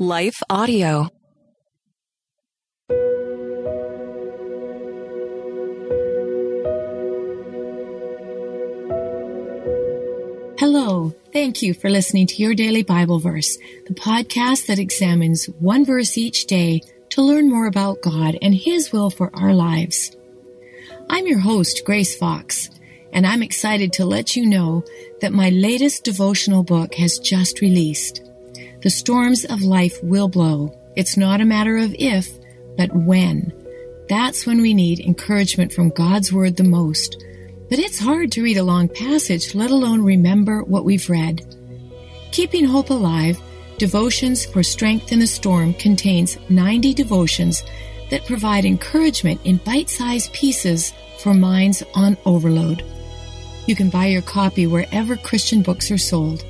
Life Audio. Hello, thank you for listening to Your Daily Bible Verse, the podcast that examines one verse each day to learn more about God and His will for our lives. I'm your host, Grace Fox, and I'm excited to let you know that my latest devotional book has just released. The storms of life will blow. It's not a matter of if, but when. That's when we need encouragement from God's Word the most. But it's hard to read a long passage, let alone remember what we've read. Keeping Hope Alive, Devotions for Strength in the Storm contains 90 devotions that provide encouragement in bite-sized pieces for minds on overload. You can buy your copy wherever Christian books are sold.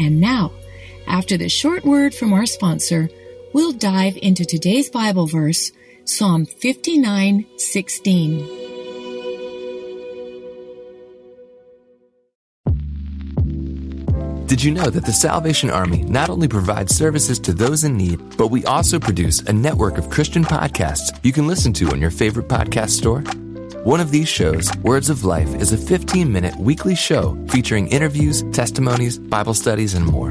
And now, after this short word from our sponsor, we'll dive into today's Bible verse, Psalm 59:16. Did you know that the Salvation Army not only provides services to those in need, but we also produce a network of Christian podcasts you can listen to on your favorite podcast store? One of these shows, Words of Life, is a 15-minute weekly show featuring interviews, testimonies, Bible studies, and more.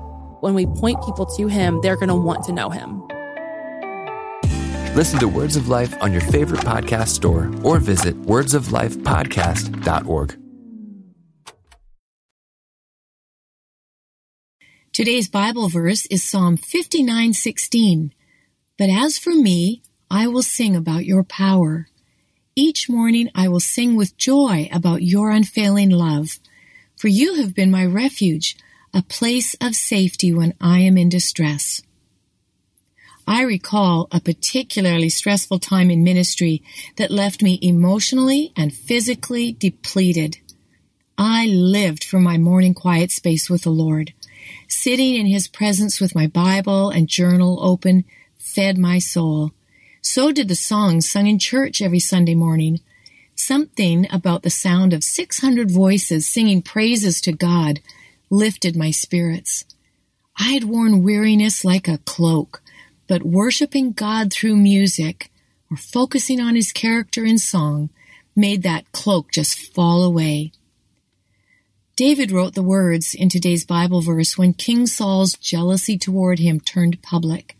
When we point people to him, they're going to want to know him. Listen to Words of Life on your favorite podcast store or visit wordsoflifepodcast.org. Today's Bible verse is Psalm 59:16. But as for me, I will sing about your power. Each morning I will sing with joy about your unfailing love. For you have been my refuge, a place of safety when I am in distress. I recall a particularly stressful time in ministry that left me emotionally and physically depleted. I lived for my morning quiet space with the Lord. Sitting in His presence with my Bible and journal open fed my soul. So did the songs sung in church every Sunday morning. Something about the sound of 600 voices singing praises to God lifted my spirits. I had worn weariness like a cloak, but worshiping God through music or focusing on His character in song made that cloak just fall away. David wrote the words in today's Bible verse when King Saul's jealousy toward him turned public.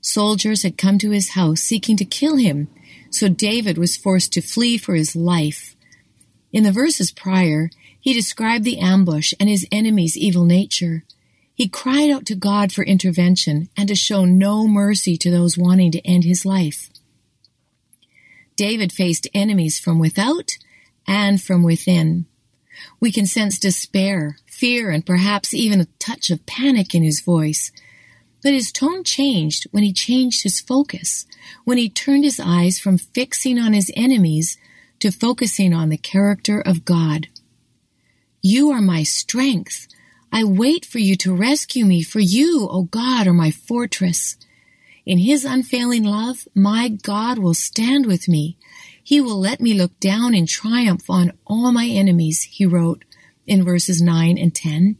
Soldiers had come to his house seeking to kill him, so David was forced to flee for his life. In the verses prior, he described the ambush and his enemy's evil nature. He cried out to God for intervention and to show no mercy to those wanting to end his life. David faced enemies from without and from within. We can sense despair, fear, and perhaps even a touch of panic in his voice. But his tone changed when he changed his focus, when he turned his eyes from fixing on his enemies to focusing on the character of God. You are my strength. I wait for you to rescue me, for you, O God, are my fortress. In His unfailing love, my God will stand with me. He will let me look down in triumph on all my enemies, he wrote in verses 9 and 10.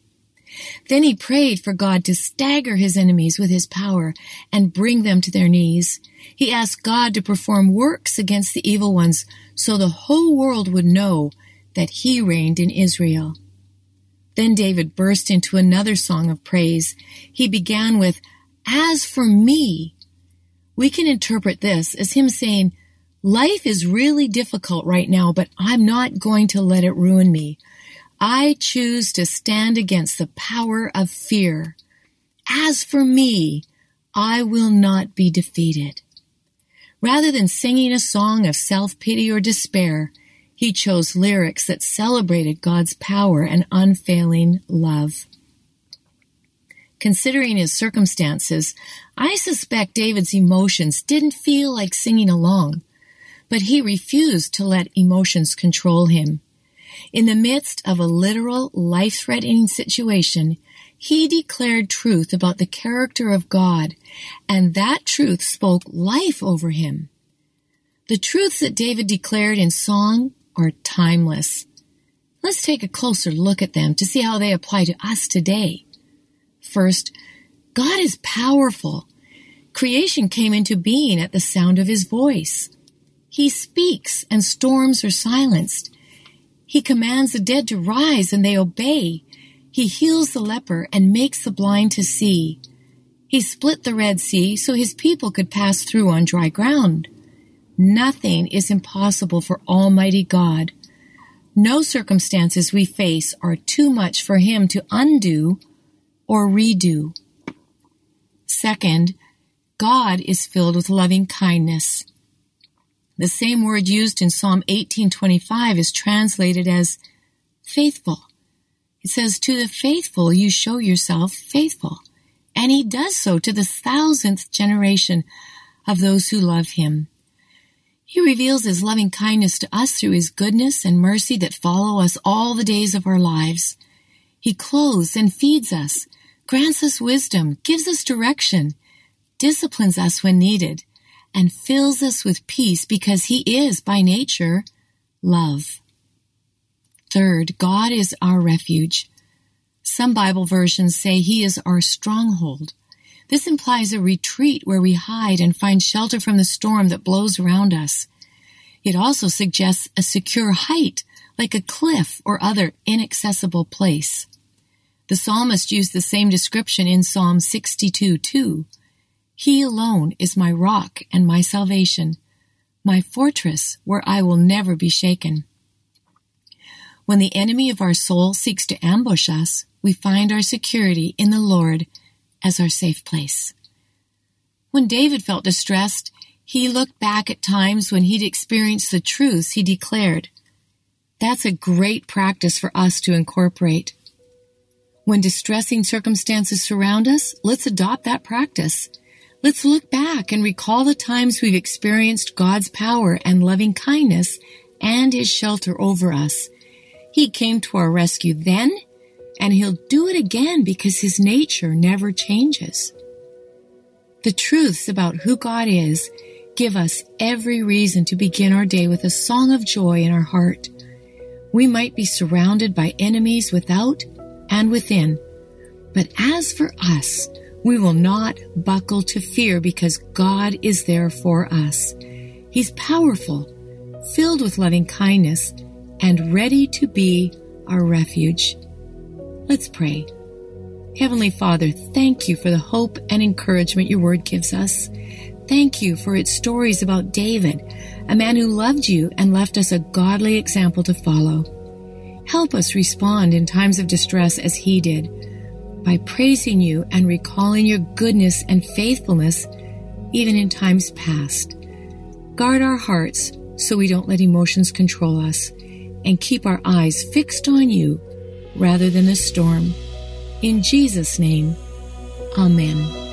Then he prayed for God to stagger his enemies with his power and bring them to their knees. He asked God to perform works against the evil ones so the whole world would know that he reigned in Israel. Then David burst into another song of praise. He began with, "As for me." We can interpret this as him saying, life is really difficult right now, but I'm not going to let it ruin me. I choose to stand against the power of fear. As for me, I will not be defeated. Rather than singing a song of self-pity or despair, he chose lyrics that celebrated God's power and unfailing love. Considering his circumstances, I suspect David's emotions didn't feel like singing along, but he refused to let emotions control him. In the midst of a literal, life-threatening situation, he declared truth about the character of God, and that truth spoke life over him. The truths that David declared in song are timeless. Let's take a closer look at them to see how they apply to us today. First, God is powerful. Creation came into being at the sound of his voice. He speaks and storms are silenced. He commands the dead to rise and they obey. He heals the leper and makes the blind to see. He split the Red Sea so his people could pass through on dry ground. Nothing is impossible for Almighty God. No circumstances we face are too much for him to undo or redo. Second, God is filled with loving kindness. The same word used in Psalm 18:25 is translated as faithful. It says, "To the faithful you show yourself faithful," and he does so to the 1,000th generation of those who love him. He reveals his loving kindness to us through his goodness and mercy that follow us all the days of our lives. He clothes and feeds us, grants us wisdom, gives us direction, disciplines us when needed, and fills us with peace because he is, by nature, love. Third, God is our refuge. Some Bible versions say he is our stronghold. This implies a retreat where we hide and find shelter from the storm that blows around us. It also suggests a secure height, like a cliff or other inaccessible place. The psalmist used the same description in Psalm 62:2. "He alone is my rock and my salvation, my fortress where I will never be shaken." When the enemy of our soul seeks to ambush us, we find our security in the Lord as our safe place. When David felt distressed, he looked back at times when he'd experienced the truths he declared. That's a great practice for us to incorporate. When distressing circumstances surround us, let's adopt that practice. Let's look back and recall the times we've experienced God's power and loving kindness and his shelter over us. He came to our rescue then, and he'll do it again because his nature never changes. The truths about who God is give us every reason to begin our day with a song of joy in our heart. We might be surrounded by enemies without and within, but as for us, we will not buckle to fear because God is there for us. He's powerful, filled with loving kindness, and ready to be our refuge. Let's pray. Heavenly Father, thank you for the hope and encouragement your word gives us. Thank you for its stories about David, a man who loved you and left us a godly example to follow. Help us respond in times of distress as he did, by praising you and recalling your goodness and faithfulness even in times past. Guard our hearts so we don't let emotions control us, and keep our eyes fixed on you rather than the storm. In Jesus' name, amen.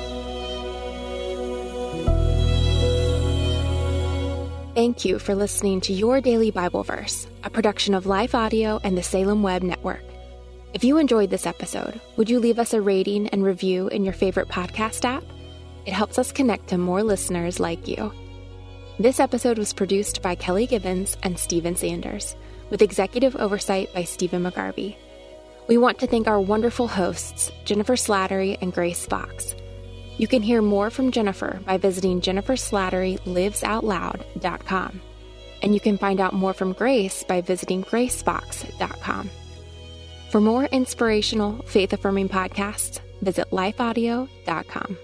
Thank you for listening to Your Daily Bible Verse, a production of Life Audio and the Salem Web Network. If you enjoyed this episode, would you leave us a rating and review in your favorite podcast app? It helps us connect to more listeners like you. This episode was produced by Kelly Gibbons and Steven Sanders, with executive oversight by Stephen McGarvey. We want to thank our wonderful hosts, Jennifer Slattery and Grace Fox. You can hear more from Jennifer by visiting jenniferslatterylivesoutloud.com. And you can find out more from Grace by visiting gracefox.com. For more inspirational, faith-affirming podcasts, visit lifeaudio.com.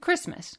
Christmas.